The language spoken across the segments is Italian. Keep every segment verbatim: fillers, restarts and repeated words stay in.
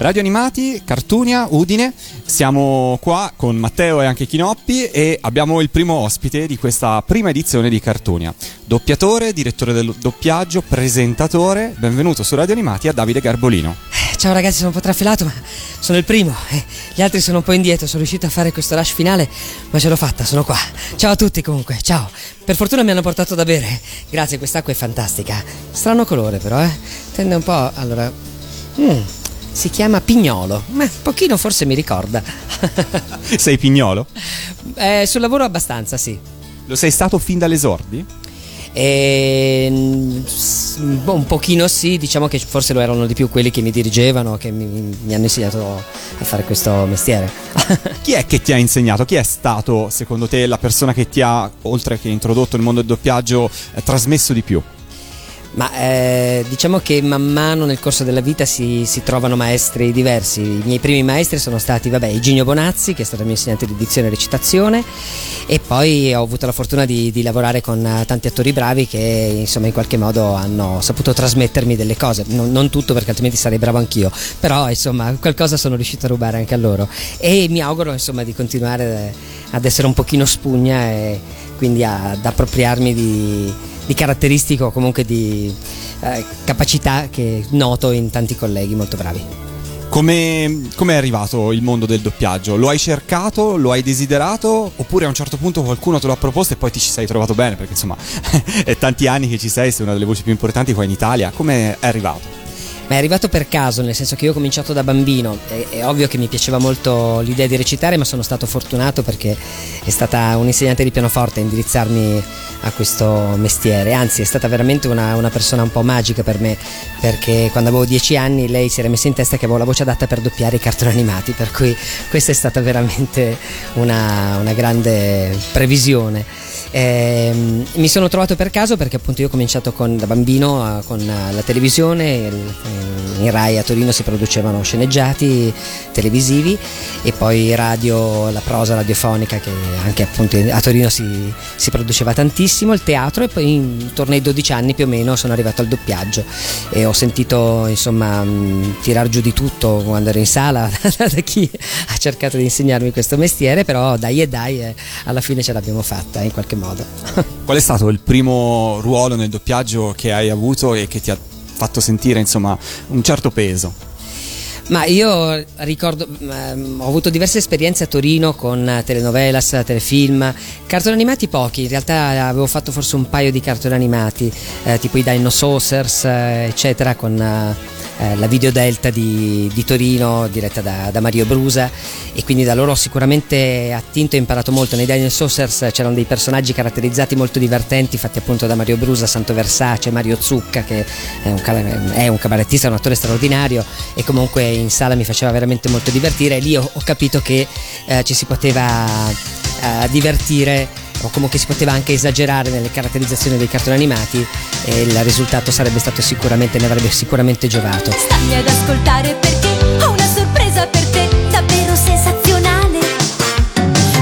Radio Animati, Cartunia, Udine. Siamo qua con Matteo e anche Chinoppi e abbiamo il primo ospite di questa prima edizione di Cartunia. Doppiatore, direttore del doppiaggio, presentatore. Benvenuto su Radio Animati a Davide Garbolino. Ciao ragazzi, sono un po' trafilato ma sono il primo, eh, gli altri sono un po' indietro, sono riuscito a fare questo rush finale ma ce l'ho fatta, sono qua. Ciao a tutti comunque, ciao. Per fortuna mi hanno portato da bere, grazie, quest'acqua è fantastica. Strano colore però, eh, tende un po', allora, mm, si chiama Pignolo, ma un pochino forse mi ricorda. Sei Pignolo? Eh, sul lavoro abbastanza, sì. Lo sei stato fin dalle esordi? E, un pochino sì, diciamo che forse lo erano di più quelli che mi dirigevano, che mi, mi hanno insegnato a fare questo mestiere. Chi è che ti ha insegnato? Chi è stato secondo te la persona che ti ha, oltre che introdotto il mondo del doppiaggio, eh, trasmesso di più? Ma eh, diciamo che man mano nel corso della vita si, si trovano maestri diversi. I miei primi maestri sono stati, vabbè, Iginio Bonazzi, che è stato il mio insegnante di dizione e recitazione, e poi ho avuto la fortuna di, di lavorare con tanti attori bravi che insomma in qualche modo hanno saputo trasmettermi delle cose, non, non tutto perché altrimenti sarei bravo anch'io, però insomma qualcosa sono riuscito a rubare anche a loro e mi auguro insomma di continuare ad essere un pochino spugna e quindi a, ad appropriarmi di di caratteristico o comunque di eh, capacità che noto in tanti colleghi molto bravi. Come è arrivato il mondo del doppiaggio? Lo hai cercato? Lo hai desiderato? Oppure a un certo punto qualcuno te lo ha proposto e poi ti ci sei trovato bene? Perché insomma è tanti anni che ci sei, sei una delle voci più importanti qua in Italia. Come è arrivato? Ma è arrivato per caso, nel senso che io ho cominciato da bambino, è, è ovvio che mi piaceva molto l'idea di recitare, ma sono stato fortunato perché è stata un'insegnante di pianoforte a indirizzarmi a questo mestiere, anzi è stata veramente una, una persona un po' magica per me, perché quando avevo dieci anni lei si era messa in testa che avevo la voce adatta per doppiare i cartoni animati, per cui questa è stata veramente una, una grande previsione. Eh, mi sono trovato per caso perché appunto io ho cominciato con, da bambino con la televisione, il, in Rai a Torino si producevano sceneggiati televisivi e poi radio, la prosa radiofonica che anche appunto a Torino si, si produceva tantissimo, il teatro, e poi intorno ai dodici anni più o meno sono arrivato al doppiaggio e ho sentito insomma tirar giù di tutto quando ero in sala da chi ha cercato di insegnarmi questo mestiere, però dai e dai eh, alla fine ce l'abbiamo fatta in qualche modo. Qual è stato il primo ruolo nel doppiaggio che hai avuto e che ti ha fatto sentire insomma un certo peso? Ma io ricordo, ehm, ho avuto diverse esperienze a Torino con telenovelas, telefilm, cartoni animati pochi, in realtà avevo fatto forse un paio di cartoni animati eh, tipo i Dinosaucers eh, eccetera, con eh, la Videodelta di, di Torino diretta da, da Mario Brusa, e quindi da loro ho sicuramente attinto e imparato molto. Nei Dinosaucers c'erano dei personaggi caratterizzati molto divertenti fatti appunto da Mario Brusa, Santo Versace, Mario Zucca, che è un, è un cabarettista, un attore straordinario, e comunque in sala mi faceva veramente molto divertire, e lì ho, ho capito che eh, ci si poteva eh, divertire o comunque si poteva anche esagerare nelle caratterizzazioni dei cartoni animati e il risultato sarebbe stato sicuramente, ne avrebbe sicuramente giovato. Stai ad ascoltare perché ho una sorpresa per te, davvero sensazionale.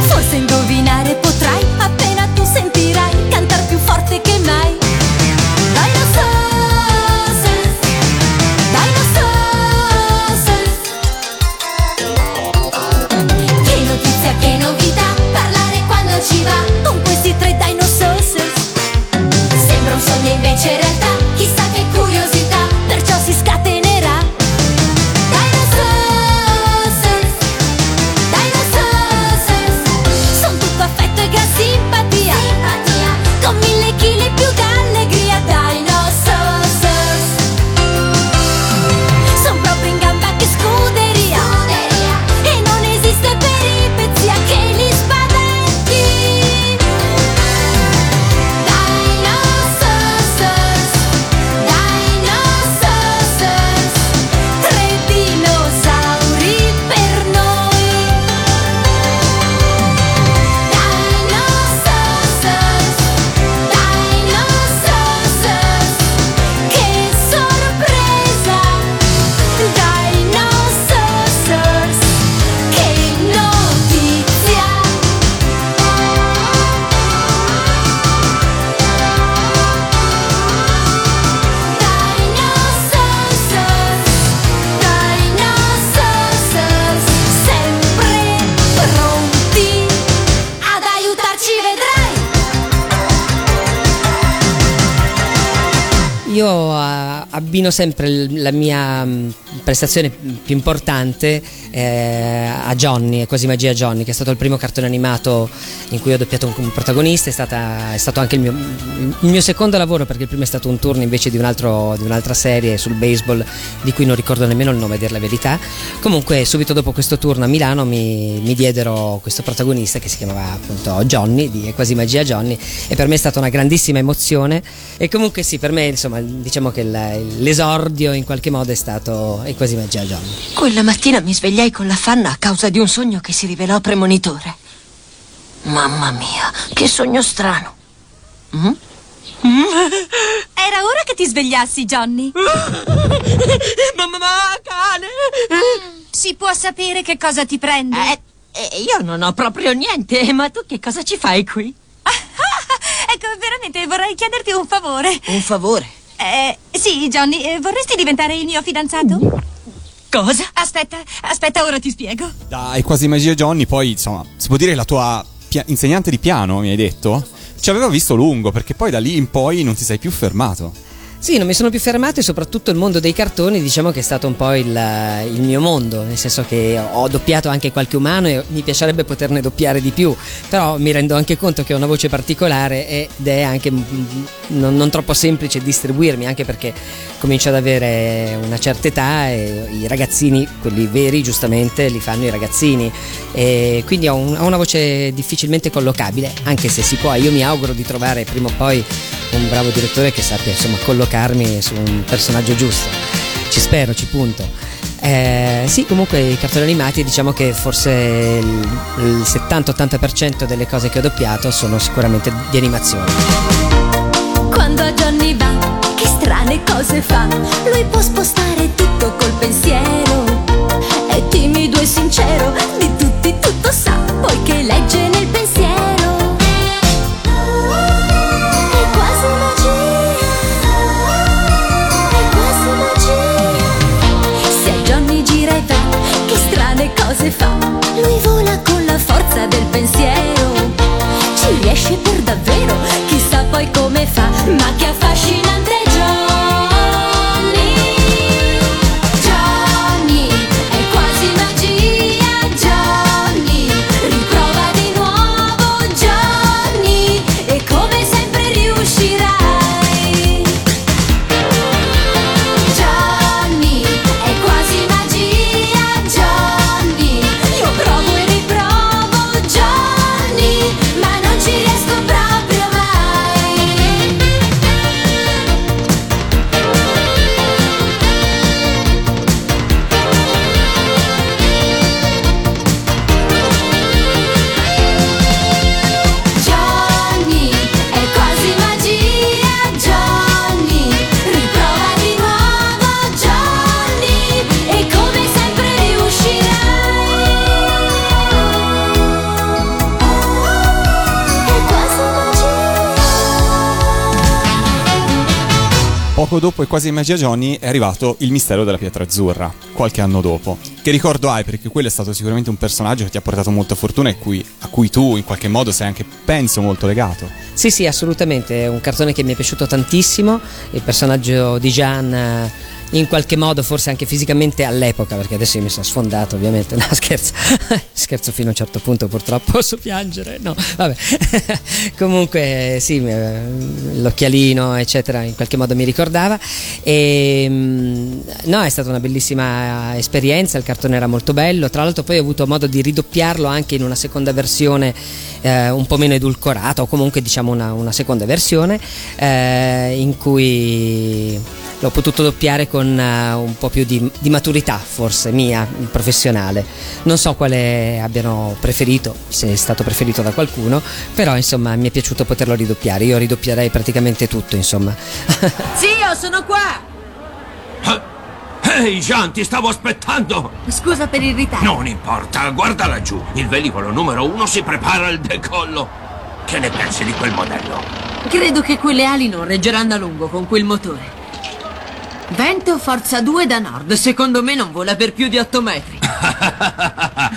Forse indovinare potrai appena tu sentirai cantar più forte che mai. Dinosaurs, Dinosaurs. Che notizia, che novità, parlare quando ci va. Tre Dinosaurs, sembra un sogno invece realtà, chissà che curiosità, perciò si scatenerà. io abbino sempre la mia prestazione più importante eh, a Johnny, E' quasi magia Johnny, che è stato il primo cartone animato in cui ho doppiato un protagonista. È, stata, è stato anche il mio, il mio secondo lavoro, perché il primo è stato un turno invece di, un altro, di un'altra serie sul baseball di cui non ricordo nemmeno il nome, a dir la verità. Comunque subito dopo questo turno a Milano mi, mi diedero questo protagonista che si chiamava appunto Johnny di E' quasi magia Johnny, e per me è stata una grandissima emozione. E comunque sì, per me insomma diciamo che l'esordio in qualche modo è stato E' quasi magia Johnny. Quella mattina mi svegliai con l'affanno a causa di un sogno che si rivelò premonitore. Mamma mia, che sogno strano. Mm? Mm? Era ora che ti svegliassi, Johnny. Mamma, cane! Si può sapere che cosa ti prende? Eh, eh, io non ho proprio niente, ma tu che cosa ci fai qui? Ecco, veramente vorrei chiederti un favore. Un favore? Eh, sì, Johnny, eh, vorresti diventare il mio fidanzato? Cosa? Aspetta, aspetta, ora ti spiego. Da È quasi magia Johnny, poi, insomma, si può dire la tua pia- insegnante di piano, mi hai detto? Ci aveva visto lungo, perché poi da lì in poi non ti sei più fermato. Sì, non mi sono più fermato, e soprattutto il mondo dei cartoni diciamo che è stato un po' il, il mio mondo, nel senso che ho doppiato anche qualche umano e mi piacerebbe poterne doppiare di più, però mi rendo anche conto che ho una voce particolare ed è anche non, non troppo semplice distribuirmi, anche perché comincio ad avere una certa età e i ragazzini, quelli veri giustamente, li fanno i ragazzini, e quindi ho, un, ho una voce difficilmente collocabile, anche se si può. Io mi auguro di trovare prima o poi un bravo direttore che sappia insomma collocare su un personaggio giusto. Ci spero, ci punto. Eh, sì, comunque i cartoni animati diciamo che forse il, il settanta ottanta per cento delle cose che ho doppiato sono sicuramente di animazione. Quando Johnny va, che strane cose fa, lui può spostare tutto col pensiero, è timido e sincero, di tutti tutto sa, poiché legge nel pensiero. Cose fa, lui vola con la forza del pensiero, ci riesce per davvero, chissà poi come fa, ma che affascinante Johnny, Johnny, è quasi magia Johnny, riprova di nuovo Johnny, e come sempre riuscirai. Johnny, è quasi magia Johnny, poco dopo E' quasi magia Johnny è arrivato Il mistero della pietra azzurra, qualche anno dopo. Che ricordo hai? Perché quello è stato sicuramente un personaggio che ti ha portato molta fortuna e cui, a cui tu in qualche modo sei anche, penso, molto legato. Sì, sì, assolutamente, è un cartone che mi è piaciuto tantissimo, il personaggio di Gian in qualche modo, forse anche fisicamente all'epoca, perché adesso io mi sono sfondato ovviamente, no scherzo, scherzo fino a un certo punto purtroppo, posso piangere, no vabbè, comunque sì, l'occhialino eccetera in qualche modo mi ricordava, e no, è stata una bellissima esperienza, il cartone era molto bello, tra l'altro poi ho avuto modo di ridoppiarlo anche in una seconda versione eh, un po' meno edulcorata, o comunque diciamo una, una seconda versione eh, in cui l'ho potuto doppiare con uh, un po' più di, di maturità forse mia, professionale. Non so quale abbiano preferito, se è stato preferito da qualcuno, però insomma mi è piaciuto poterlo ridoppiare. Io ridoppierei praticamente tutto, insomma. Zio, sono qua! Ehi, hey Gian, ti stavo aspettando! Scusa per il ritardo. Non importa, guarda laggiù, il velivolo numero uno si prepara al decollo. Che ne pensi di quel modello? Credo che quelle ali non reggeranno a lungo con quel motore. Vento forza due da nord, secondo me non vola per più di otto metri.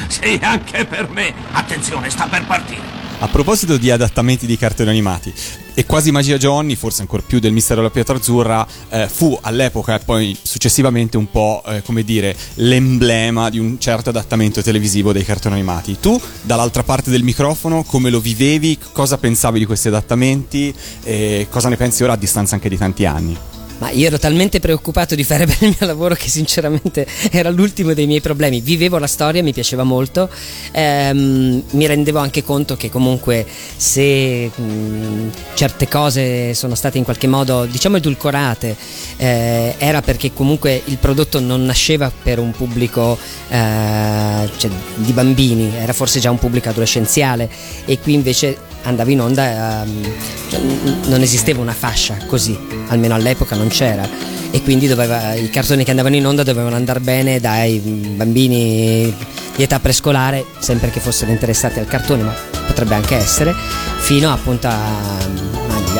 Sì, anche per me. Attenzione, sta per partire. A proposito di adattamenti di cartoni animati, E' quasi magia Johnny, forse ancor più del mistero della pietra azzurra, eh, fu all'epoca e poi successivamente un po', eh, come dire, l'emblema di un certo adattamento televisivo dei cartoni animati. Tu, dall'altra parte del microfono, come lo vivevi? Cosa pensavi di questi adattamenti? E cosa ne pensi ora a distanza anche di tanti anni? Ma io ero talmente preoccupato di fare bene il mio lavoro che sinceramente era l'ultimo dei miei problemi. Vivevo la storia, mi piaceva molto, ehm, mi rendevo anche conto che comunque se mh, certe cose sono state in qualche modo, diciamo, edulcorate, eh, era perché comunque il prodotto non nasceva per un pubblico eh, cioè, di bambini, era forse già un pubblico adolescenziale, e qui invece andava in onda, ehm, cioè, non esisteva una fascia così, almeno all'epoca non c'era, e quindi doveva, i cartoni che andavano in onda dovevano andare bene dai bambini di età prescolare, sempre che fossero interessati al cartone, ma potrebbe anche essere, fino appunto a, a,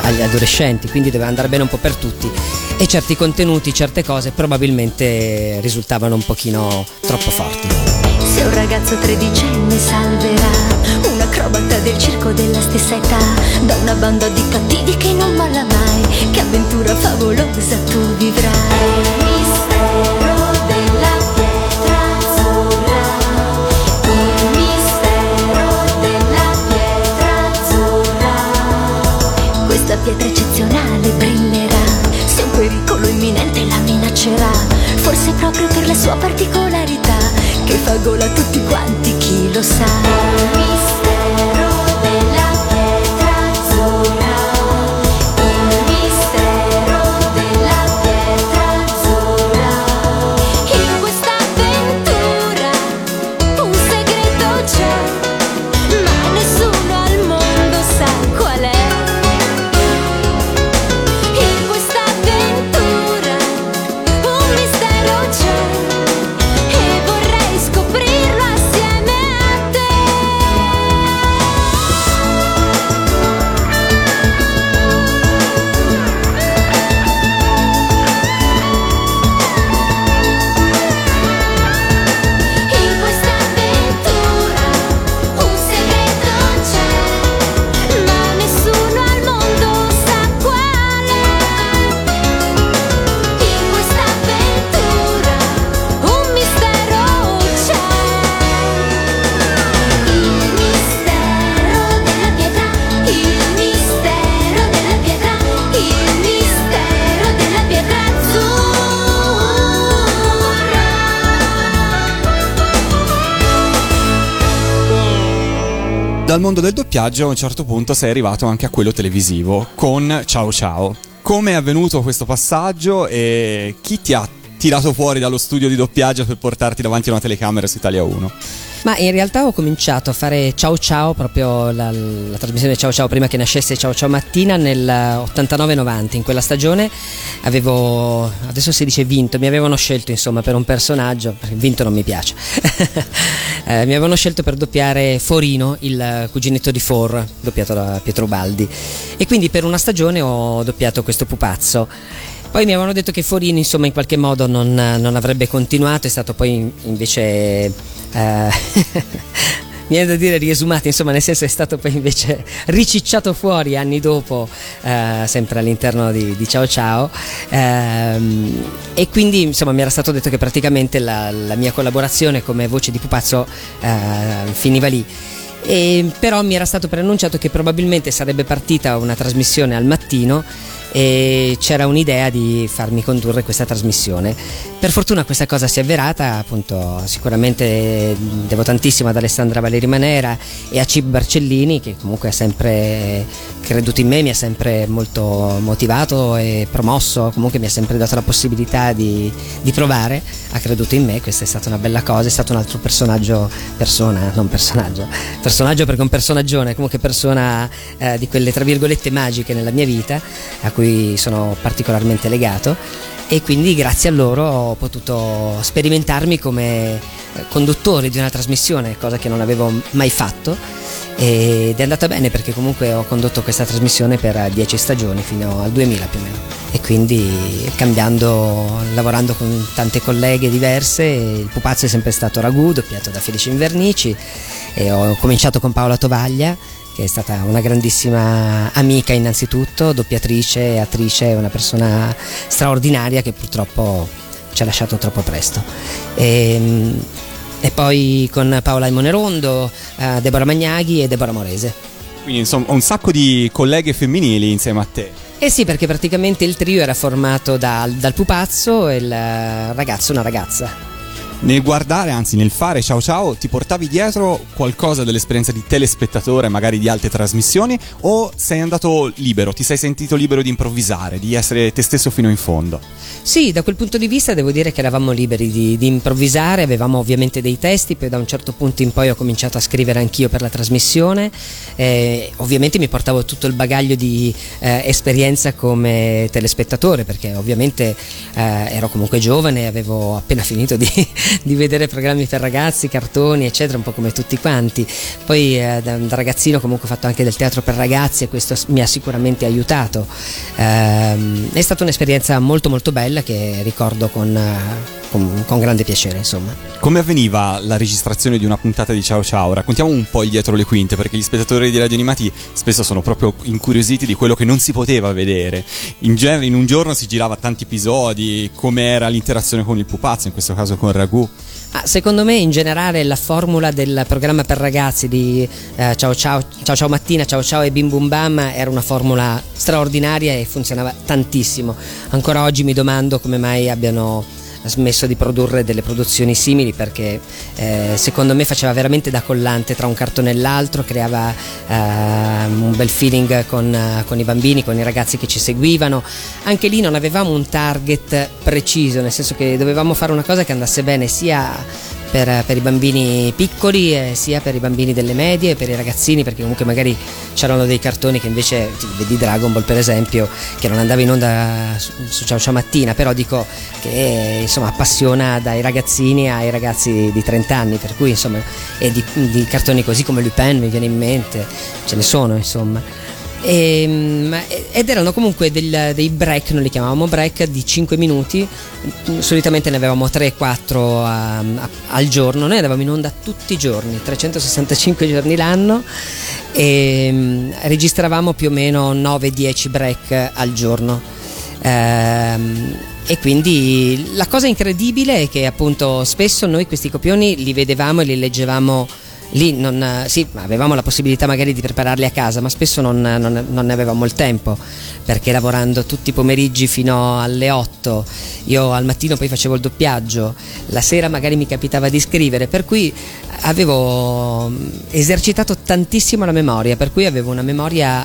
agli adolescenti, quindi doveva andare bene un po' per tutti, e certi contenuti, certe cose probabilmente risultavano un pochino troppo forti. Se un ragazzo tredicenne salverà un acrobata del circo della stessa età da una banda di cattivi che non molla mai, che avventura favolosa tu vivrai. È il mistero della pietra azzurra, il mistero della pietra azzurra. Questa pietra eccezionale brillerà, se un pericolo imminente la minaccerà, forse proprio per la sua particolarità che fa gola a tutti quanti, chi lo sa. Il mistero della pietra azzurra, il mistero della pietra azzurra. In questa avventura un segreto c'è, ma nessuno al mondo sa qual è. In questa avventura un mistero c'è, scoprirlo assieme a te. In questa avventura un segreto c'è, ma nessuno al mondo sa quale. In questa avventura un mistero c'è. Il mistero della pietra, il mistero della pietra, il mistero della pietra azzurra. Dal mondo del doppiaggio a un certo punto sei arrivato anche a quello televisivo con Ciao Ciao. Come è avvenuto questo passaggio e chi ti ha tirato fuori dallo studio di doppiaggio per portarti davanti a una telecamera su Italia uno? Ma in realtà ho cominciato a fare Ciao Ciao, proprio la, la trasmissione Ciao Ciao prima che nascesse Ciao Ciao Mattina, nel ottantanove novanta. In quella stagione avevo, adesso si dice vinto, mi avevano scelto insomma per un personaggio, perché vinto non mi piace, eh, mi avevano scelto per doppiare Forino, il cuginetto di For, doppiato da Pietro Baldi, e quindi per una stagione ho doppiato questo pupazzo. Poi mi avevano detto che Forino insomma in qualche modo non, non avrebbe continuato, è stato poi invece, eh, mi viene da dire riesumato, insomma, nel senso è stato poi invece ricicciato fuori anni dopo, eh, sempre all'interno di, di Ciao Ciao, eh, e quindi insomma mi era stato detto che praticamente la, la mia collaborazione come voce di pupazzo eh, finiva lì. E però mi era stato preannunciato che probabilmente sarebbe partita una trasmissione al mattino e c'era un'idea di farmi condurre questa trasmissione. Per fortuna questa cosa si è avverata, appunto, sicuramente devo tantissimo ad Alessandra Valeri Manera e a Cip Barcellini, che comunque ha sempre creduto in me, mi ha sempre molto motivato e promosso, comunque mi ha sempre dato la possibilità di, di provare, ha creduto in me, questa è stata una bella cosa, è stato un altro personaggio, persona, non personaggio, personaggio perché un personaggione, comunque persona eh, di quelle tra virgolette magiche nella mia vita, a cui sono particolarmente legato, e quindi grazie a loro ho potuto sperimentarmi come conduttore di una trasmissione, cosa che non avevo mai fatto, ed è andata bene perché comunque ho condotto questa trasmissione per dieci stagioni fino al duemila più o meno, e quindi cambiando, lavorando con tante colleghe diverse. Il pupazzo è sempre stato Ragù, doppiato da Felice Invernici, e ho cominciato con Paola Tovaglia, che è stata una grandissima amica innanzitutto, doppiatrice, attrice, una persona straordinaria che purtroppo ci ha lasciato troppo presto. E, e poi con Paola Imonerondo, eh, Deborah Magnaghi e Deborah Morese. Quindi insomma un sacco di colleghe femminili insieme a te. Eh sì, perché praticamente il trio era formato da, dal pupazzo e il ragazzo e una ragazza. Nel guardare, anzi nel fare Ciao Ciao, ti portavi dietro qualcosa dell'esperienza di telespettatore, magari di altre trasmissioni, o sei andato libero, ti sei sentito libero di improvvisare, di essere te stesso fino in fondo? Sì, da quel punto di vista devo dire che eravamo liberi di, di improvvisare, avevamo ovviamente dei testi, poi da un certo punto in poi ho cominciato a scrivere anch'io per la trasmissione, eh, ovviamente mi portavo tutto il bagaglio di eh, esperienza come telespettatore, perché ovviamente eh, ero comunque giovane, avevo appena finito di... di vedere programmi per ragazzi, cartoni eccetera, un po' come tutti quanti. Poi eh, da, da ragazzino comunque ho fatto anche del teatro per ragazzi e questo mi ha sicuramente aiutato. Ehm, è stata un'esperienza molto molto bella che ricordo con, con, con grande piacere, insomma. Come avveniva la registrazione di una puntata di Ciao Ciao? Raccontiamo un po' il dietro le quinte, perché gli spettatori di Radio Animati spesso sono proprio incuriositi di quello che non si poteva vedere. In genere in un giorno si girava tanti episodi, com'era l'interazione con il pupazzo, in questo caso con Ragù. Ah, secondo me in generale la formula del programma per ragazzi di eh, ciao, ciao, ciao Ciao Mattina, Ciao Ciao e Bim Bum Bam era una formula straordinaria e funzionava tantissimo. Ancora oggi mi domando come mai abbiano smesso di produrre delle produzioni simili, perché eh, secondo me faceva veramente da collante tra un cartone e l'altro, creava eh, un bel feeling con, con i bambini, con i ragazzi che ci seguivano. Anche lì non avevamo un target preciso, nel senso che dovevamo fare una cosa che andasse bene sia per, per i bambini piccoli eh, sia per i bambini delle medie, per i ragazzini, perché comunque magari c'erano dei cartoni che invece, vedi Dragon Ball per esempio, che non andava in onda su, su Ciao Ciao Mattina, però dico che insomma appassiona dai ragazzini ai ragazzi di trenta anni, per cui insomma, e di, di cartoni così come Lupin mi viene in mente, ce ne sono insomma. E, ed erano comunque del, dei break, noi li chiamavamo break, di cinque minuti, solitamente ne avevamo tre quattro um, al giorno. Noi andavamo in onda tutti i giorni, trecentosessantacinque giorni l'anno, e um, registravamo più o meno nove dieci break al giorno. Ehm E quindi la cosa incredibile è che appunto spesso noi questi copioni li vedevamo e li leggevamo lì, non, sì, avevamo la possibilità magari di prepararli a casa, ma spesso non, non, non ne avevamo il tempo, perché lavorando tutti i pomeriggi fino alle otto, io al mattino poi facevo il doppiaggio, la sera magari mi capitava di scrivere, per cui avevo esercitato tantissimo la memoria, per cui avevo una memoria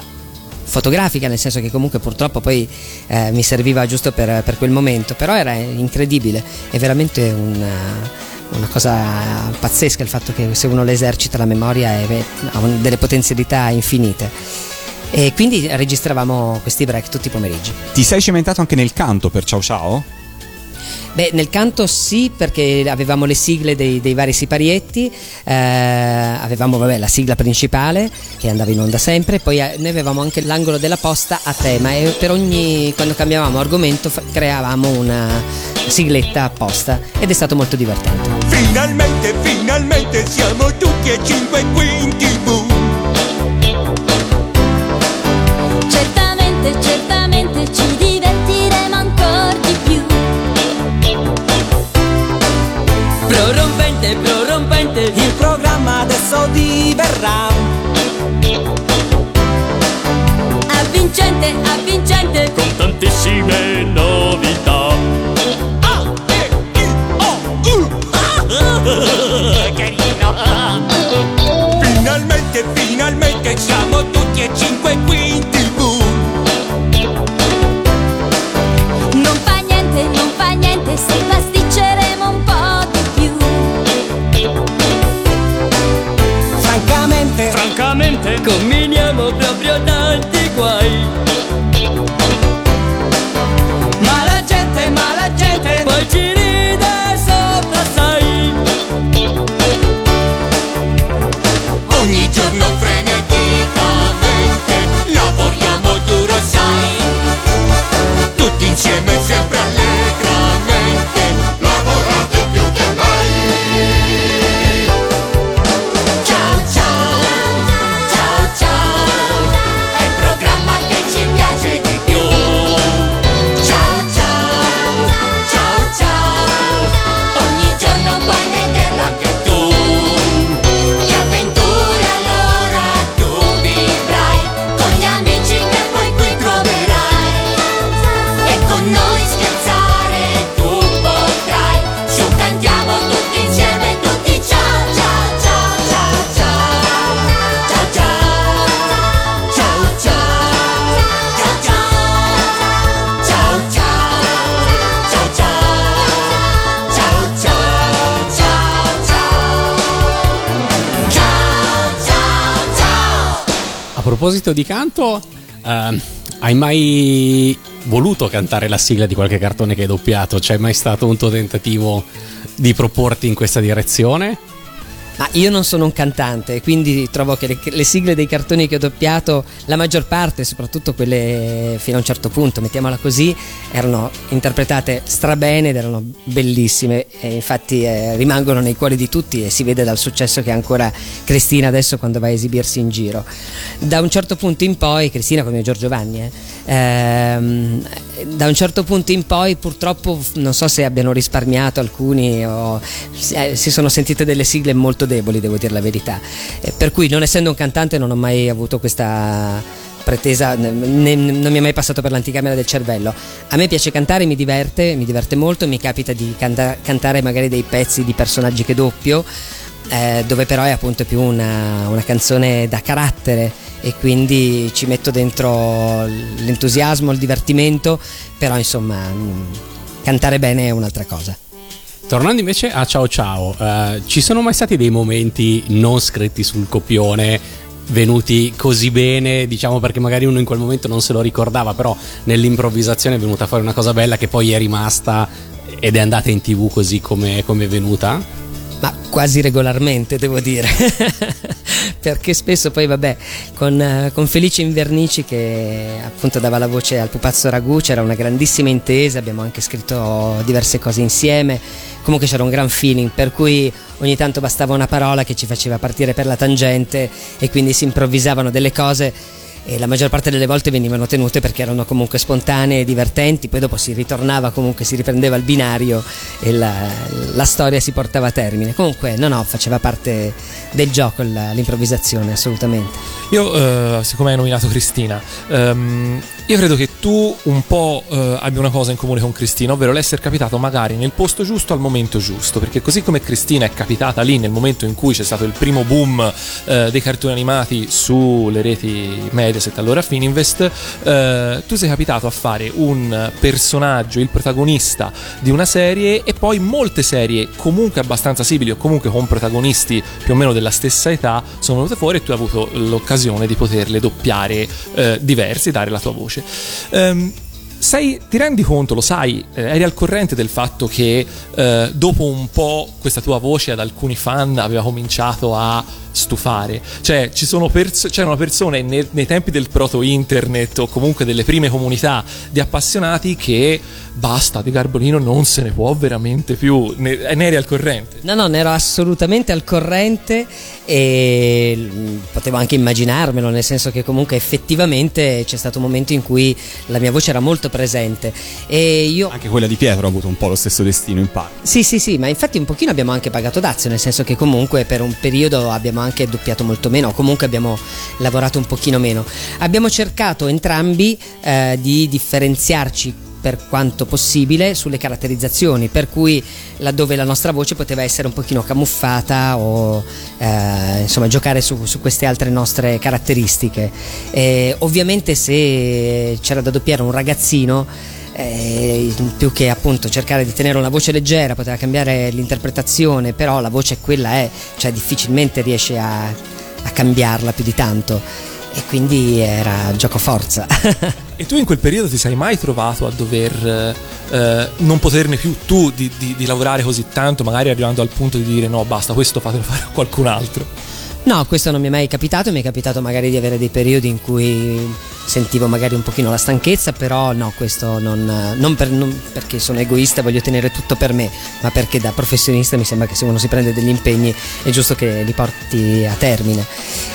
fotografica, nel senso che comunque purtroppo poi eh, mi serviva giusto per, per quel momento, però era incredibile, è veramente una, una cosa pazzesca il fatto che se uno le esercita la memoria è, ha un, delle potenzialità infinite. E quindi registravamo questi break tutti i pomeriggi. Ti sei cimentato anche nel canto per Ciao Ciao? Beh, nel canto sì, perché avevamo le sigle dei, dei vari siparietti, eh, avevamo vabbè, la sigla principale che andava in onda sempre, poi eh, noi avevamo anche l'angolo della posta a tema e per ogni, quando cambiavamo argomento fa- creavamo una sigletta apposta, ed è stato molto divertente. Finalmente, finalmente siamo tutti e cinque qui in TV. Certamente, certamente ci divertiremo ancora di più. Prorompente, prorompente, il programma adesso diverrà avvincente, avvincente, con tantissime novità. A, E, I, O, U. Carino. Finalmente, finalmente siamo tutti e cinque qui in TV. Non fa niente, non fa niente se pasticceremo un po'. Francamente, francamente, combiniamo proprio tanti guai, ma la gente proposito di canto, eh, hai mai voluto cantare la sigla di qualche cartone che hai doppiato? C'è mai stato un tuo tentativo di proporti in questa direzione? Ma io non sono un cantante, quindi trovo che le, le sigle dei cartoni che ho doppiato, la maggior parte, soprattutto quelle fino a un certo punto, mettiamola così, erano interpretate strabene ed erano bellissime, e infatti eh, rimangono nei cuori di tutti, e si vede dal successo che ha ancora Cristina adesso quando va a esibirsi in giro. Da un certo punto in poi, Cristina come Giorgio Vanni, eh, ehm, da un certo punto in poi purtroppo non so se abbiano risparmiato alcuni o eh, si sono sentite delle sigle molto deboli, devo dire la verità, eh, per cui non essendo un cantante non ho mai avuto questa pretesa, né, non mi è mai passato per l'anticamera del cervello. A me piace cantare, mi diverte, mi diverte molto, mi capita di canta- cantare magari dei pezzi di personaggi che doppio, eh, dove però è appunto più una, una canzone da carattere, e quindi ci metto dentro l'entusiasmo, il divertimento, però insomma mh, cantare bene è un'altra cosa. Tornando invece a Ciao Ciao, eh, ci sono mai stati dei momenti non scritti sul copione, venuti così bene, diciamo, perché magari uno in quel momento non se lo ricordava, però nell'improvvisazione è venuta fuori una cosa bella che poi è rimasta ed è andata in TV così come è venuta? Ma quasi regolarmente, devo dire. Perché spesso poi vabbè con, con Felice Invernici, che appunto dava la voce al pupazzo Ragù, c'era una grandissima intesa, abbiamo anche scritto diverse cose insieme, comunque c'era un gran feeling, per cui ogni tanto bastava una parola che ci faceva partire per la tangente, e quindi si improvvisavano delle cose e la maggior parte delle volte venivano tenute perché erano comunque spontanee e divertenti. Poi dopo si ritornava, comunque si riprendeva il binario e la, la storia si portava a termine. Comunque no no, faceva parte del gioco la, l'improvvisazione, assolutamente. Io, eh, siccome hai nominato Cristina, ehm, io credo che tu un po' eh, abbia una cosa in comune con Cristina, ovvero l'essere capitato magari nel posto giusto al momento giusto, perché così come Cristina è capitata lì nel momento in cui c'è stato il primo boom eh, dei cartoni animati sulle reti medie, allora Fininvest, eh, tu sei capitato a fare un personaggio, il protagonista di una serie, e poi molte serie comunque abbastanza simili o comunque con protagonisti più o meno della stessa età sono venute fuori, e tu hai avuto l'occasione di poterle doppiare eh, diversi, dare la tua voce. Um, Sei, ti rendi conto, lo sai, eri al corrente del fatto che eh, dopo un po' questa tua voce ad alcuni fan aveva cominciato a stufare? Cioè ci sono pers- c'erano persone ne- nei tempi del proto internet o comunque delle prime comunità di appassionati che basta, di Garbolino non se ne può veramente più, ne, ne eri al corrente? No no, ne ero assolutamente al corrente, e potevo anche immaginarmelo, nel senso che comunque effettivamente c'è stato un momento in cui la mia voce era molto presente, e io anche quella di Pietro ha avuto un po' lo stesso destino in parte. Sì sì sì, ma infatti un pochino abbiamo anche pagato dazio, nel senso che comunque per un periodo abbiamo anche doppiato molto meno, comunque abbiamo lavorato un pochino meno, abbiamo cercato entrambi eh, di differenziarci per quanto possibile sulle caratterizzazioni, per cui laddove la nostra voce poteva essere un pochino camuffata o eh, insomma giocare su, su queste altre nostre caratteristiche. Eh, ovviamente se c'era da doppiare un ragazzino, Eh, più che appunto cercare di tenere una voce leggera, poteva cambiare l'interpretazione, però la voce quella è, cioè difficilmente riesce a, a cambiarla più di tanto, e quindi era gioco forza. E tu in quel periodo ti sei mai trovato a dover eh, non poterne più tu di, di, di lavorare così tanto, magari arrivando al punto di dire no basta, questo fatelo fare a qualcun altro? No, questo non mi è mai capitato. Mi è capitato magari di avere dei periodi in cui sentivo magari un pochino la stanchezza, però no, questo non, non, per, non perché sono egoista, voglio tenere tutto per me, ma perché da professionista mi sembra che se uno si prende degli impegni è giusto che li porti a termine.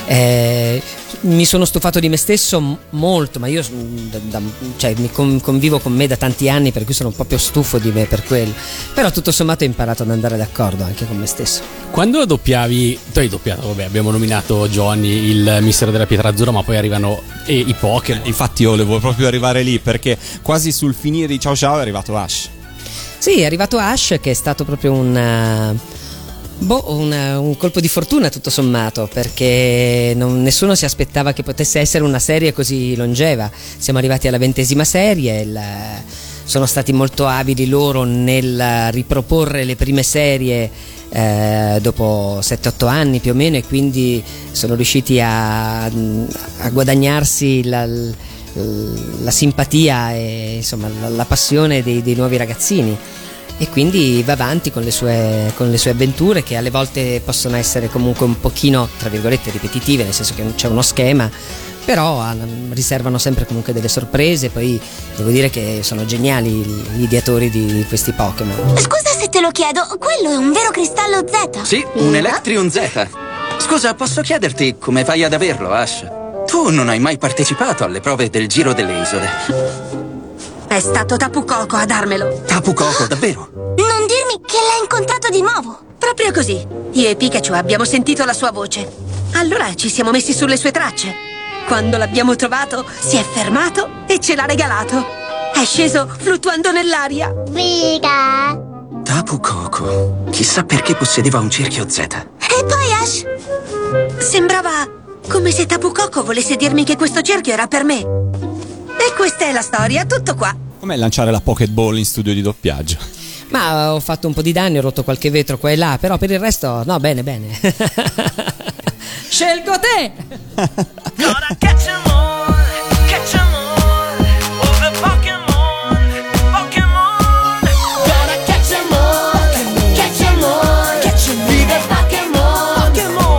Eh, mi sono stufato di me stesso molto, ma io da, da, cioè, mi convivo con me da tanti anni, per cui sono un po' più stufo di me per quello, però tutto sommato ho imparato ad andare d'accordo anche con me stesso. Quando doppiavi, tu hai doppiato, vabbè, abbiamo nominato Johnny, il mistero della pietra azzurra, ma poi arrivano eh, i po' che... Infatti io volevo proprio arrivare lì, perché quasi sul finire di Ciao Ciao è arrivato Ash. Sì, è arrivato Ash, che è stato proprio un boh, un, un colpo di fortuna tutto sommato, perché non, nessuno si aspettava che potesse essere una serie così longeva. Siamo arrivati alla ventesima serie, il, sono stati molto abili loro nel riproporre le prime serie eh, dopo sette otto anni più o meno, e quindi sono riusciti a, a guadagnarsi la, la simpatia e insomma la, la passione dei, dei nuovi ragazzini, e quindi va avanti con le sue, con le sue avventure, che alle volte possono essere comunque un pochino, tra virgolette, ripetitive, nel senso che c'è uno schema, però riservano sempre comunque delle sorprese. Poi devo dire che sono geniali gli ideatori di questi Pokémon. Scusa se te lo chiedo, quello è un vero cristallo Z? Sì, un Electrion Z. Scusa, posso chiederti come fai ad averlo, Ash? Tu non hai mai partecipato alle prove del Giro delle Isole. È stato Tapu Koko a darmelo. Tapu Koko, davvero? Non dirmi che l'ha incontrato di nuovo. Proprio così. Io e Pikachu abbiamo sentito la sua voce. Allora ci siamo messi sulle sue tracce. Quando l'abbiamo trovato, si è fermato e ce l'ha regalato. È sceso fluttuando nell'aria. Figa! Tapu Koko. Chissà perché possedeva un cerchio Z. E poi Ash? Sembrava come se Tapu Koko volesse dirmi che questo cerchio era per me. E questa è la storia, tutto qua. Com'è lanciare la Pokéball in studio di doppiaggio? Ma ho fatto un po' di danni, ho rotto qualche vetro qua e là, però per il resto, no, bene, bene. Scelgo te! Catch 'em all, catch 'em all, all the Pokémon, Pokémon. Catch 'em all, catch 'em all, catch 'em all, Pokémon,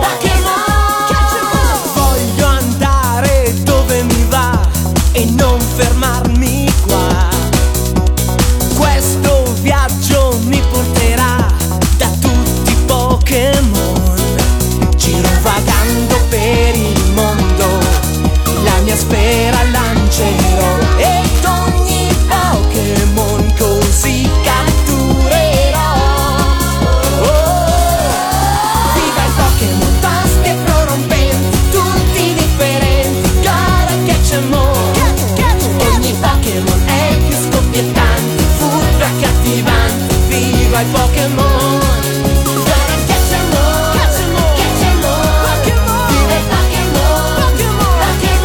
Pokémon, Pokémon, catch 'em all. Voglio andare dove mi va e non fermarmi qua. Questo viaggio mi porterà da tutti i Pokémon. Giro vagando per il mondo, la mia sfera lancerò, ed ogni Pokémon così catturerò. Oh, viva il Pokémon, vasti e prorompenti, tutti differenti, gotta catch 'em all. Viva il Pokémon, gotta catch 'em all, catch 'em all, catch 'em all. Viva il Pokémon, Pokémon,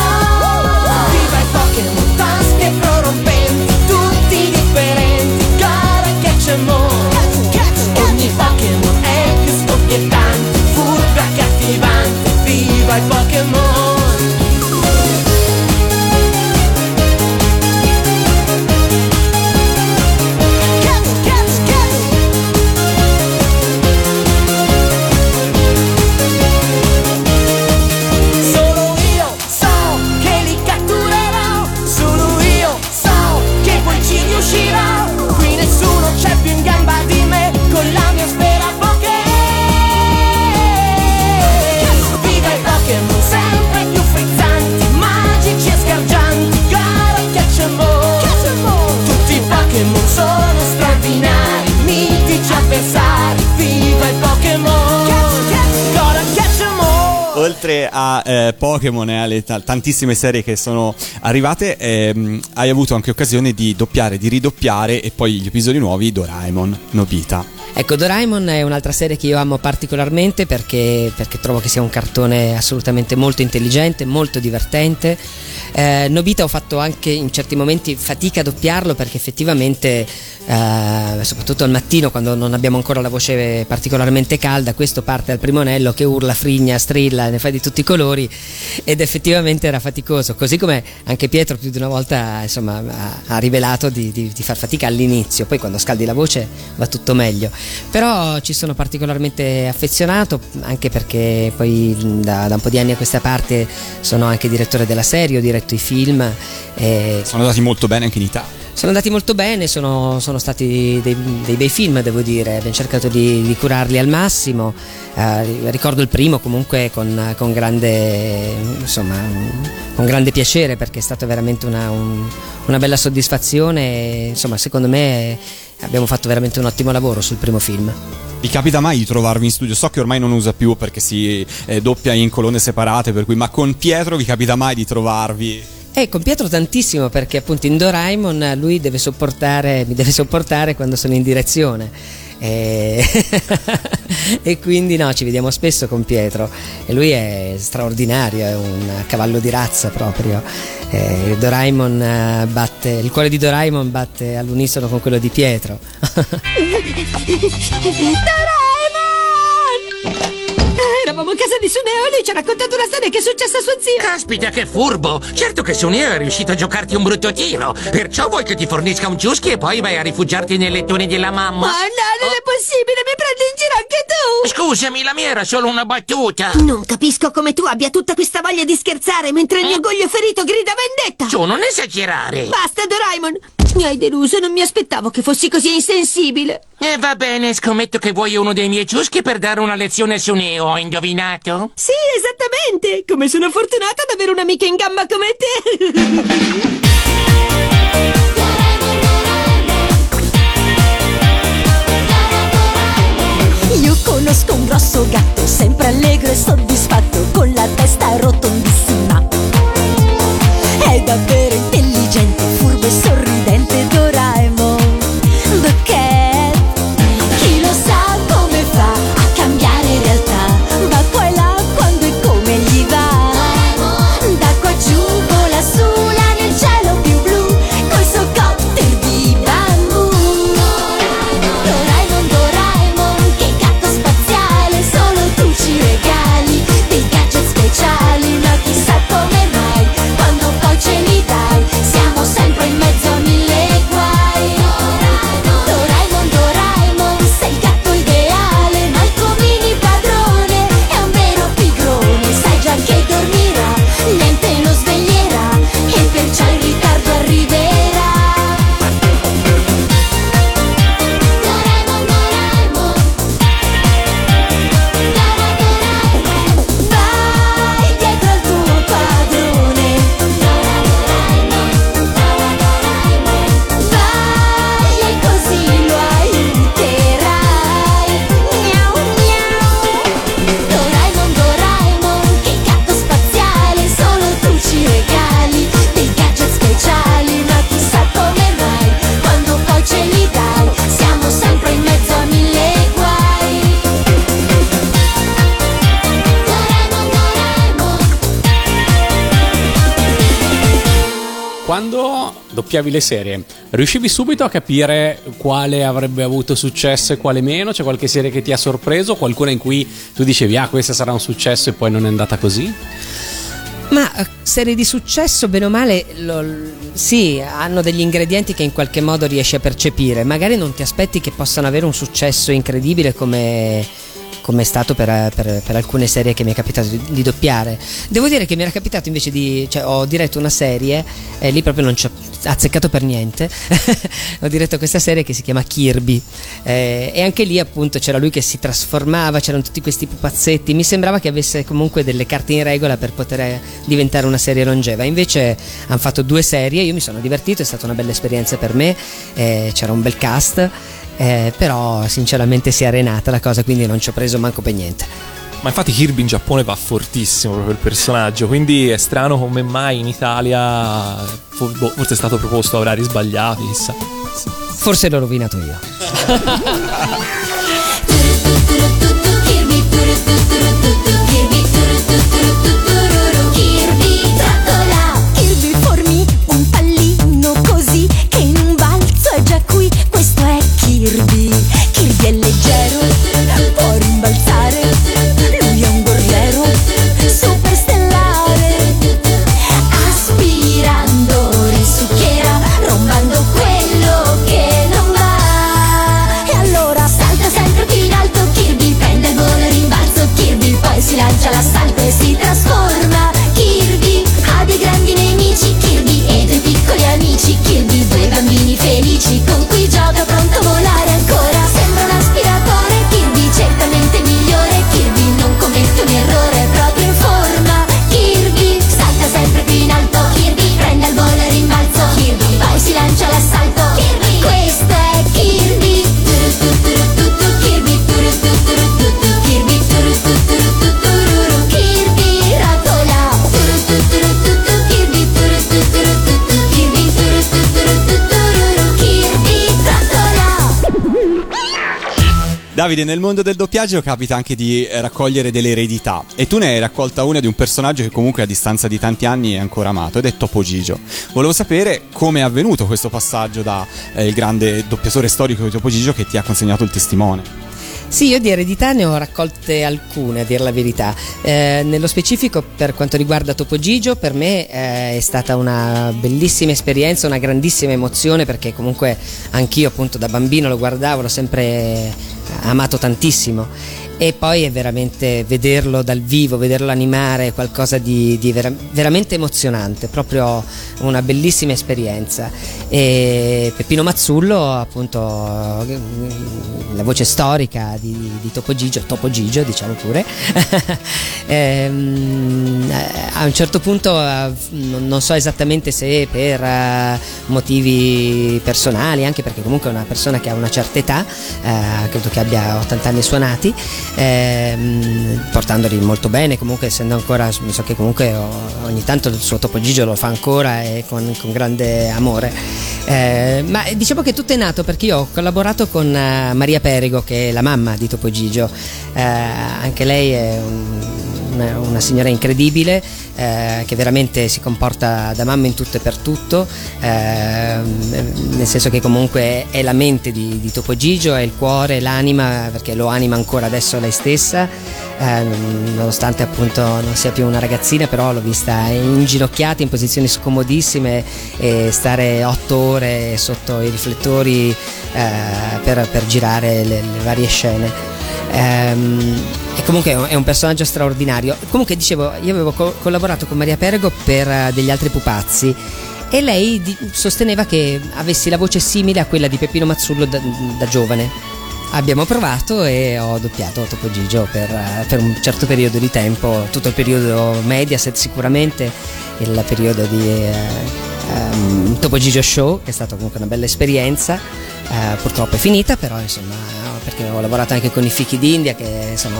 Pokémon. Viva il Pokémon, tasche e prorompenti, tutti differenti, gotta catch 'em all. Ogni Pokémon è più scoppiettante, furbo e cattivante. Viva il Pokémon. Oltre a eh, Pokémon e alle t- tantissime serie che sono arrivate, ehm, hai avuto anche occasione di doppiare, di ridoppiare, e poi gli episodi nuovi, Doraemon, Nobita. Ecco, Doraemon è un'altra serie che io amo particolarmente perché, perché trovo che sia un cartone assolutamente molto intelligente, molto divertente. eh, Nobita ho fatto anche in certi momenti fatica a doppiarlo perché effettivamente, eh, soprattutto al mattino quando non abbiamo ancora la voce particolarmente calda, questo parte al primonello che urla, frigna, strilla, fa di tutti i colori, ed effettivamente era faticoso, così come anche Pietro più di una volta insomma ha, ha rivelato di, di, di far fatica all'inizio, poi quando scaldi la voce va tutto meglio. Però ci sono particolarmente affezionato, anche perché poi da, da un po' di anni a questa parte sono anche direttore della serie, ho diretto i film e... sono andati molto bene anche in Italia. Sono andati molto bene, sono, sono stati dei, dei bei film, devo dire, abbiamo cercato di, di curarli al massimo. Eh, ricordo il primo comunque con, con grande insomma con grande piacere, perché è stata veramente una, un, una bella soddisfazione. Insomma, secondo me abbiamo fatto veramente un ottimo lavoro sul primo film. Vi capita mai di trovarvi in studio? So che ormai non usa più perché si eh, doppia in colonne separate, per cui, ma con Pietro vi capita mai di trovarvi? Eh, con Pietro tantissimo, perché appunto in Doraemon lui deve sopportare, mi deve sopportare quando sono in direzione e... e quindi no, ci vediamo spesso con Pietro, e lui è straordinario, è un cavallo di razza proprio. eh, Doraemon batte, il cuore di Doraemon batte all'unisono con quello di Pietro. Doraemon! casa di Suneoli e ci ha raccontato la storia che è successa a sua zia. Caspita, che furbo! Certo che Suneoli è riuscito a giocarti un brutto tiro. Perciò vuoi che ti fornisca un ciuschi e poi vai a rifugiarti nei lettoni della mamma? Ma no, non oh. è possibile, mi prendi in giro anche tu! Scusami, la mia era solo una battuta. Non capisco come tu abbia tutta questa voglia di scherzare mentre il mio orgoglio ferito grida vendetta. Su, non esagerare. Basta, Doraemon! Mi hai deluso, non mi aspettavo che fossi così insensibile. E eh, va bene, scommetto che vuoi uno dei miei ciuschi per dare una lezione su Neo, ho indovinato? Sì, esattamente, come sono fortunata ad avere un'amica in gamba come te. Io conosco un grosso gatto, sempre allegro e soddisfatto, con la testa rotondissima. È davvero intelligente, furbo e sorridente, Doraemon the Cat. Chi lo sa come fa a cambiare realtà, va qua e là quando e come gli va. Da qua giù vola sulla nel cielo più blu, col suo cocktail di bambù. Doraemon, Doraemon, che gatto spaziale, solo tu ci regali dei gadget speciali, ma chissà come mai quando poi ce li dai siamo sempre in mezzo a mille guai. Doraemon, Doraemon, sei il gatto ideale, ma il tuo mini padrone è un vero pigrone. Sai già che dormirà, niente lo sveglierà e perciò in ritardo arriverà. Doraemon, Doraemon, vai dietro al tuo padrone. Vai e così lo aiuterai. Miau miau. Doraemon, Doraemon, che gatto spaziale, solo tu ci regali dei gadget speciali, ma chissà come mai quando poi ce li dai siamo sempre in mezzo a mille guai. Doraemon, Doraemon. Quando doppiavi le serie, riuscivi subito a capire quale avrebbe avuto successo e quale meno? C'è qualche serie che ti ha sorpreso? Qualcuna in cui tu dicevi, ah, questa sarà un successo e poi non è andata così? Ma eh, serie di successo, bene o male, lo- l- sì, hanno degli ingredienti che in qualche modo riesci a percepire. Magari non ti aspetti che possano avere un successo incredibile come, come è stato per, eh, per- per alcune serie che mi è capitato di, di doppiare. Devo dire che mi era capitato invece di... cioè, ho diretto una serie, e lì proprio non ci ho azzeccato per niente. Ho diretto questa serie che si chiama Kirby, eh, e anche lì appunto c'era lui che si trasformava, c'erano tutti questi pupazzetti. Mi sembrava che avesse comunque delle carte in regola per poter eh, diventare una serie longeva. Invece hanno fatto due serie, io mi sono divertito, è stata una bella esperienza per me, eh, c'era un bel cast, eh, però sinceramente si è arenata la cosa, quindi non ci ho preso manco per niente. Ma infatti Kirby in Giappone va fortissimo proprio il personaggio, quindi è strano come mai in Italia, boh, forse è stato proposto a orari sbagliati, chissà. Forse l'ho rovinato io. Kirby trottola, Kirby formi un pallino così che in un balzo è già qui, questo è Kirby. Kirby è leggero, può rimbalzare, lancia l'assalto e si trasforma. Kirby ha dei grandi nemici, Kirby e due piccoli amici, Kirby due bambini felici con cui gioca pronto a volare ancora. Sembra un aspiratore, Kirby certamente migliore, Kirby non commette un errore, è proprio in forma. Kirby salta sempre più in alto, Kirby prende al volo e rimbalzo, Kirby poi si lancia l'assalto, Kirby, questo è Kirby. Kirby, Kirby, Davide, nel mondo del doppiaggio capita anche di raccogliere delle eredità, e tu ne hai raccolta una di un personaggio che comunque a distanza di tanti anni è ancora amato, ed è Topo Gigio. Volevo sapere come è avvenuto questo passaggio da eh, il grande doppiatore storico di Topo Gigio che ti ha consegnato il testimone. Sì, io di eredità ne ho raccolte alcune, a dir la verità. Eh, nello specifico, per quanto riguarda Topo Gigio, per me eh, è stata una bellissima esperienza, una grandissima emozione, perché comunque anch'io appunto da bambino lo guardavo, l'ho sempre amato tantissimo. E poi è veramente vederlo dal vivo, vederlo animare, qualcosa di, di vera, veramente emozionante, proprio una bellissima esperienza. E Peppino Mazzullo, appunto, la voce storica di, di Topo Gigio, Topo Gigio diciamo pure, ehm, a un certo punto non so esattamente se per motivi personali, anche perché comunque è una persona che ha una certa età, eh, credo che abbia ottanta anni suonati, Eh, portandoli molto bene comunque, essendo ancora, so che comunque ogni tanto il suo Topo Gigio lo fa ancora e con, con grande amore, eh, ma diciamo che tutto è nato perché io ho collaborato con Maria Perego, che è la mamma di Topo Gigio, eh, anche lei è un una signora incredibile, eh, che veramente si comporta da mamma in tutto e per tutto, eh, nel senso che comunque è la mente di, di Topo Gigio, è il cuore, l'anima, perché lo anima ancora adesso lei stessa, eh, nonostante appunto non sia più una ragazzina, però l'ho vista inginocchiata in posizioni scomodissime e stare otto ore sotto i riflettori, eh, per, per girare le, le varie scene. E comunque è un personaggio straordinario. Comunque dicevo, io avevo co- collaborato con Maria Perego per degli altri pupazzi e lei di- sosteneva che avessi la voce simile a quella di Peppino Mazzullo da, da giovane. Abbiamo provato e ho doppiato Topo Gigio per, per un certo periodo di tempo, tutto il periodo Mediaset sicuramente, il periodo di eh, um, Topo Gigio Show, che è stata comunque una bella esperienza, eh, purtroppo è finita, però insomma, perché ho lavorato anche con i Fichi d'India, che sono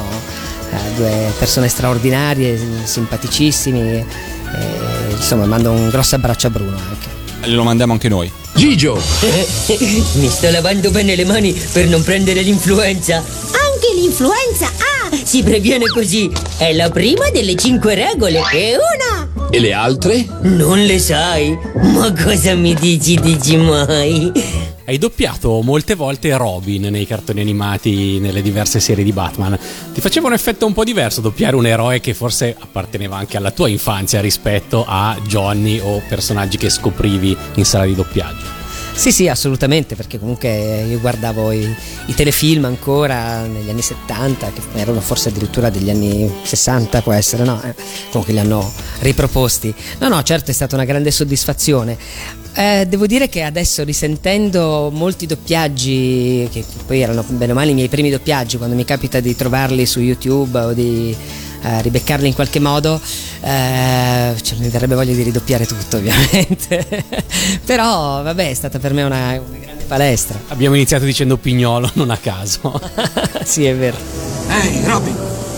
eh, due persone straordinarie, simpaticissimi, e, insomma mando un grosso abbraccio a Bruno anche. Lo mandiamo anche noi. Gigio! Mi sto lavando bene le mani per non prendere l'influenza. Anche l'influenza A si previene così. È la prima delle cinque regole e una. E le altre? Non le sai? Ma cosa mi dici, dici mai? Hai doppiato molte volte Robin nei cartoni animati, nelle diverse serie di Batman. Ti faceva un effetto un po' diverso doppiare un eroe che forse apparteneva anche alla tua infanzia rispetto a Johnny o personaggi che scoprivi in sala di doppiaggio? Sì, sì, assolutamente, perché comunque io guardavo i, i telefilm ancora negli anni settanta, che erano forse addirittura degli anni sessanta, può essere, no? Eh, comunque li hanno riproposti. No, no, certo, è stata una grande soddisfazione. Eh, devo dire che adesso, risentendo molti doppiaggi, che poi erano bene o male i miei primi doppiaggi, quando mi capita di trovarli su YouTube o di eh, ribeccarli in qualche modo, eh, cioè, mi verrebbe voglia di ridoppiare tutto, ovviamente. Però vabbè, è stata per me una, una grande palestra. Abbiamo iniziato dicendo pignolo non a caso. Sì, è vero. Ehi, hey, Robin!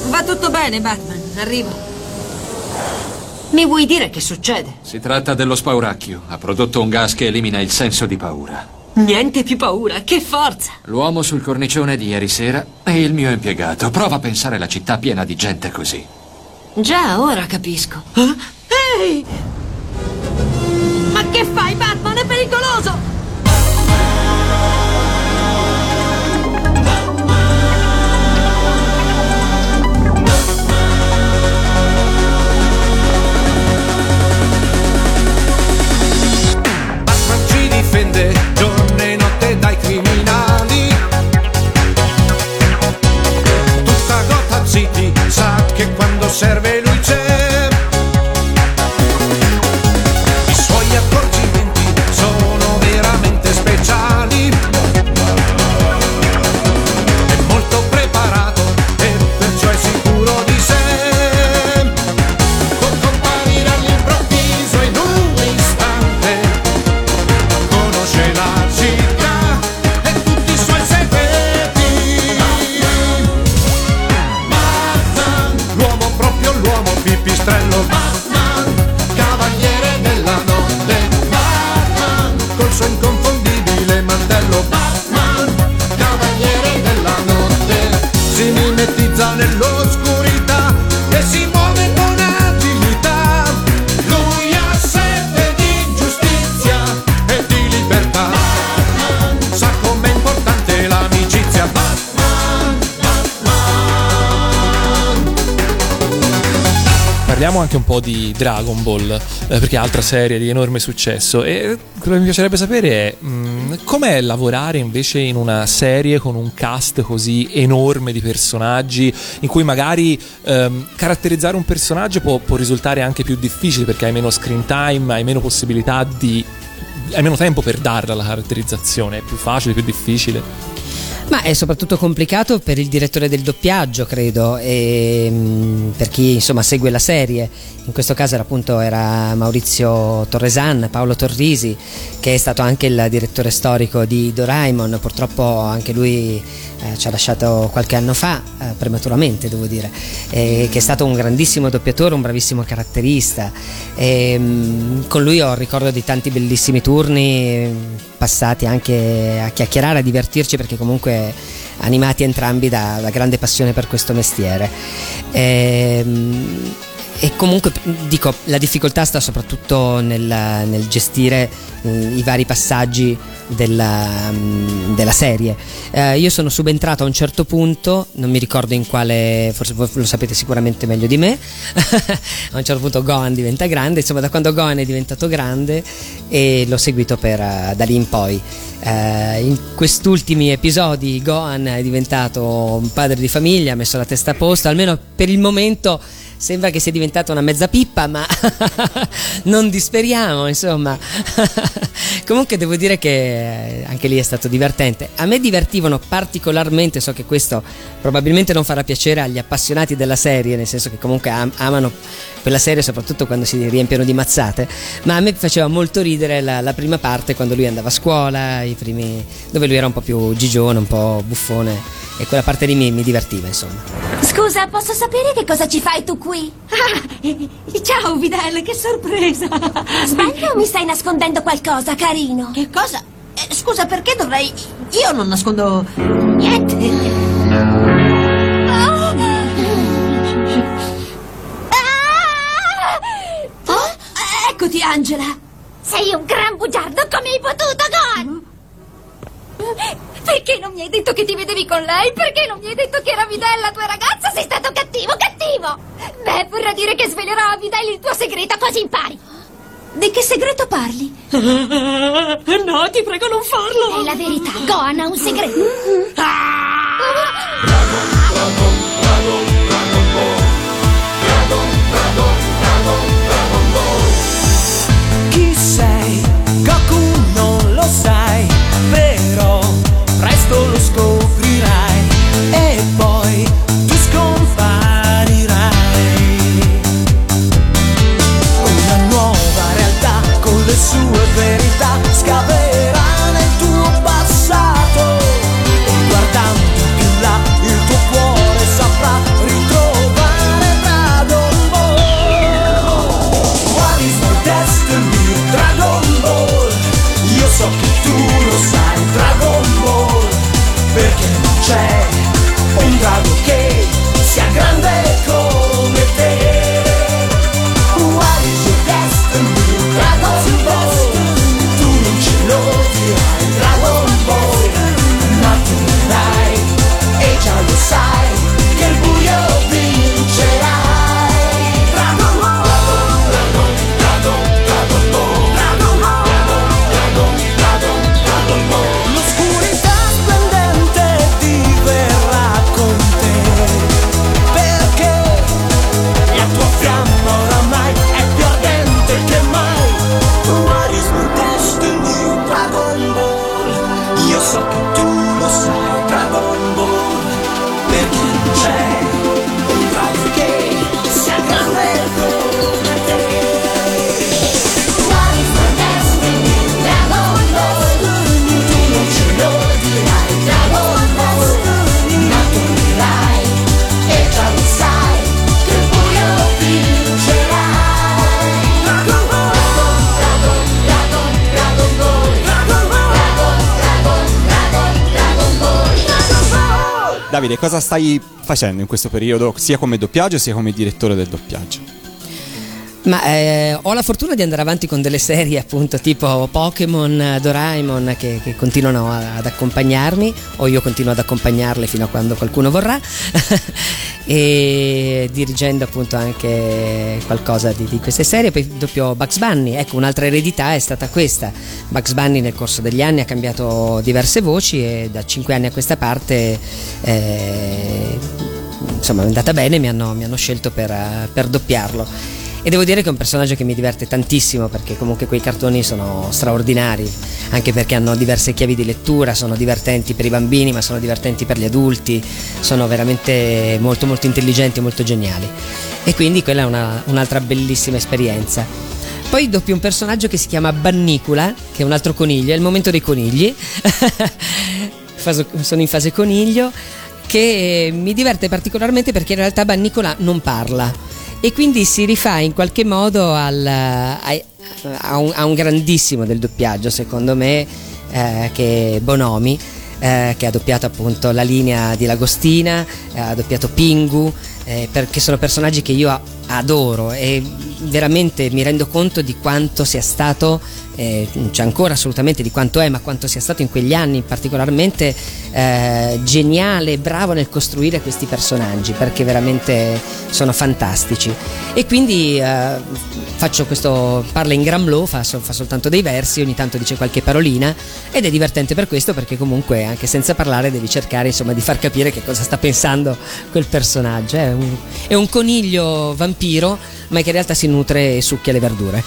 Va tutto bene, Batman, arrivo. Mi vuoi dire che succede? Si tratta dello spauracchio. Ha prodotto un gas che elimina il senso di paura. Niente più paura, che forza! L'uomo sul cornicione di ieri sera è il mio impiegato. Prova a pensare alla città piena di gente così. Già, ora capisco. Eh? Ehi! Ma che fai, Batman? È pericoloso! Giorno e notte dai criminali, tutta Gotham City sa che quando serve lui c'è. I suoi accorgimenti parliamo anche un po' di Dragon Ball, eh, perché è altra serie di enorme successo, e quello che mi piacerebbe sapere è mh, com'è lavorare invece in una serie con un cast così enorme di personaggi, in cui magari ehm, caratterizzare un personaggio può, può risultare anche più difficile, perché hai meno screen time, hai meno possibilità di... hai meno tempo per darla la caratterizzazione, è più facile, più difficile? Ma è soprattutto complicato per il direttore del doppiaggio, credo, e per chi insomma segue la serie. In questo caso era, appunto, era Maurizio Torresan, Paolo Torrisi, che è stato anche il direttore storico di Doraemon. Purtroppo anche lui eh, ci ha lasciato qualche anno fa, eh, prematuramente devo dire, eh, che è stato un grandissimo doppiatore, un bravissimo caratterista. E, mh, con lui ho ricordo di tanti bellissimi turni passati anche a chiacchierare, a divertirci, perché comunque animati entrambi da, da grande passione per questo mestiere. E, e comunque dico, la difficoltà sta soprattutto nel, nel gestire eh, i vari passaggi della, della serie. Eh, io sono subentrato a un certo punto, non mi ricordo in quale, forse voi lo sapete sicuramente meglio di me. A un certo punto Gohan diventa grande, insomma da quando Gohan è diventato grande, e l'ho seguito per, da lì in poi. Uh, in quest'ultimi episodi Gohan è diventato un padre di famiglia, ha messo la testa a posto, almeno per il momento sembra che sia diventata una mezza pippa, ma non disperiamo, insomma. Comunque devo dire che anche lì è stato divertente. A me divertivano particolarmente, so che questo probabilmente non farà piacere agli appassionati della serie, nel senso che comunque am- amano quella serie soprattutto quando si riempiono di mazzate, ma a me faceva molto ridere la, la prima parte, quando lui andava a scuola, i primi, dove lui era un po' più gigione, un po' buffone, e quella parte lì mi, mi divertiva, insomma. Scusa, posso sapere che cosa ci fai tu qui? Ah, ciao Videl, che sorpresa. Sbaglio o mi stai nascondendo qualcosa, carino? Che cosa? Eh, scusa, perché dovrei... io non nascondo niente. Oh. Ah. Oh? Eccoti, Angela. Sei un gran bugiardo, come hai potuto, Gon? Perché non mi hai detto che ti vedevi con lei? Perché non mi hai detto che era Videl la tua ragazza? Sei stato cattivo, cattivo! Beh, vorrà dire che svelerò a Videl il tuo segreto, così impari. Di che segreto parli? No, ti prego, non farlo! È la verità, Gohan ha un segreto. Ah! Dragon, Dragon, Dragon, Dragon Ball. Dragon, Dragon, Dragon, Dragon Ball. Chi sei? Goku non lo sai, però presto lo scoprirai e poi tu scomparirai. Una nuova realtà con le sue verità scaverà nel tuo passato e guardando più là il tuo cuore saprà ritrovare Dragon Ball. What is my destiny? Dragon Ball. Io so che tu lo sai, Dragon Ball. Perché non c'è un drago che sia grande come te. What is your destiny? Dragon Ball. Tu non ce lo dirai, Dragon Ball. Ma tu verrai e già lo sai che il buio vincerai. Dragon Ball, Dragon, Dragon, Dragon Ball. Dragon Ball, Dragon, Dragon, Dragon Ball. L'oscurità so che tu lo sai, Dragon Ball, perché non c'è un drago che sia grande come te. What is my destiny? Dragon Ball. Tu non ce lo dirai, Dragon Ball. Ma tu dirai e già lo sai che il buio vincerai. Dragon Ball, Dragon, Dragon, Dragon Ball. Dragon Ball, Dragon, Davide, cosa stai facendo in questo periodo, sia come doppiaggio sia come direttore del doppiaggio? Ma eh, ho la fortuna di andare avanti con delle serie, appunto, tipo Pokémon, Doraemon, che, che continuano ad accompagnarmi, o io continuo ad accompagnarle fino a quando qualcuno vorrà. e dirigendo appunto anche qualcosa di, di queste serie. Poi doppio Bugs Bunny, ecco un'altra eredità è stata questa. Bugs Bunny nel corso degli anni ha cambiato diverse voci e da cinque anni a questa parte eh, insomma è andata bene, mi hanno, mi hanno scelto per, per doppiarlo. E devo dire che è un personaggio che mi diverte tantissimo, perché comunque quei cartoni sono straordinari, anche perché hanno diverse chiavi di lettura, sono divertenti per i bambini ma sono divertenti per gli adulti, sono veramente molto molto intelligenti e molto geniali, e quindi quella è una, un'altra bellissima esperienza. Poi doppio un personaggio che si chiama Bannicola, che è un altro coniglio, è il momento dei conigli sono in fase coniglio, che mi diverte particolarmente perché in realtà Bannicola non parla e quindi si rifà in qualche modo al, a, a, un, a un grandissimo del doppiaggio secondo me, eh, che è Bonomi, eh, che ha doppiato appunto la linea di Lagostina, eh, ha doppiato Pingu, eh, perché sono personaggi che io adoro e veramente mi rendo conto di quanto sia stato, eh, c'è ancora assolutamente di quanto è, ma quanto sia stato in quegli anni particolarmente eh, geniale e bravo nel costruire questi personaggi, perché veramente sono fantastici. E quindi eh, faccio questo, parla in gramlò, fa, fa soltanto dei versi, ogni tanto dice qualche parolina ed è divertente per questo, perché comunque anche senza parlare devi cercare insomma di far capire che cosa sta pensando quel personaggio. È un, è un coniglio vampiro ma che in realtà si nutre e succhia le verdure.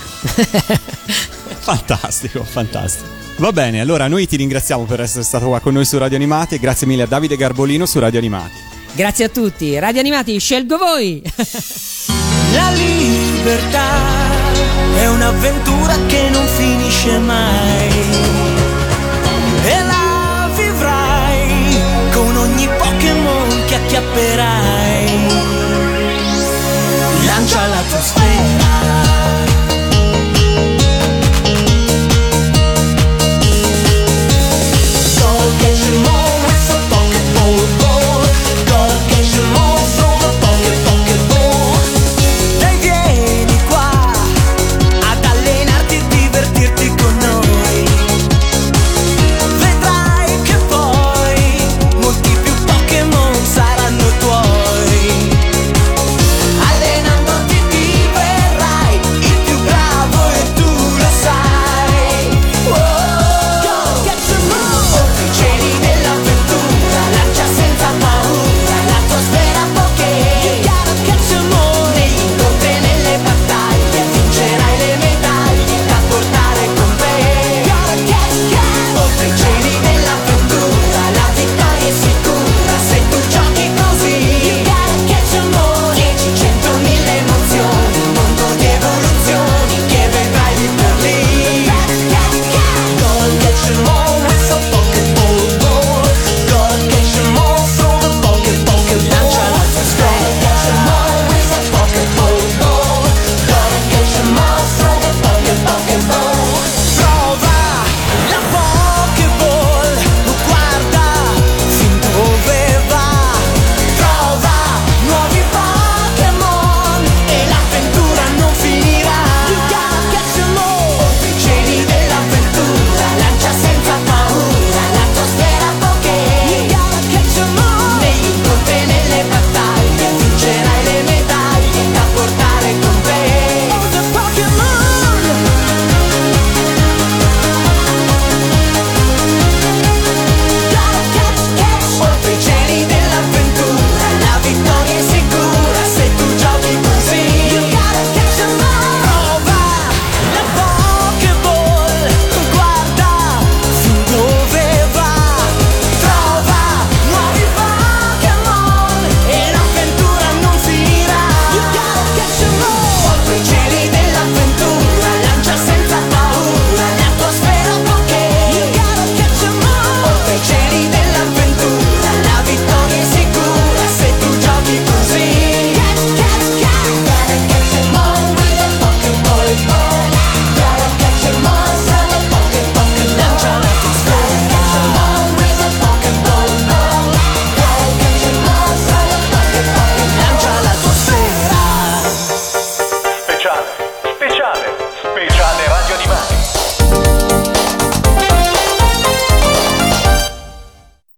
Fantastico, fantastico. Va bene, allora noi ti ringraziamo per essere stato qua con noi su Radio Animati, e grazie mille a Davide Garbolino su Radio Animati. Grazie a tutti. Radio Animati, scelgo voi. La libertà è un'avventura che non finisce mai.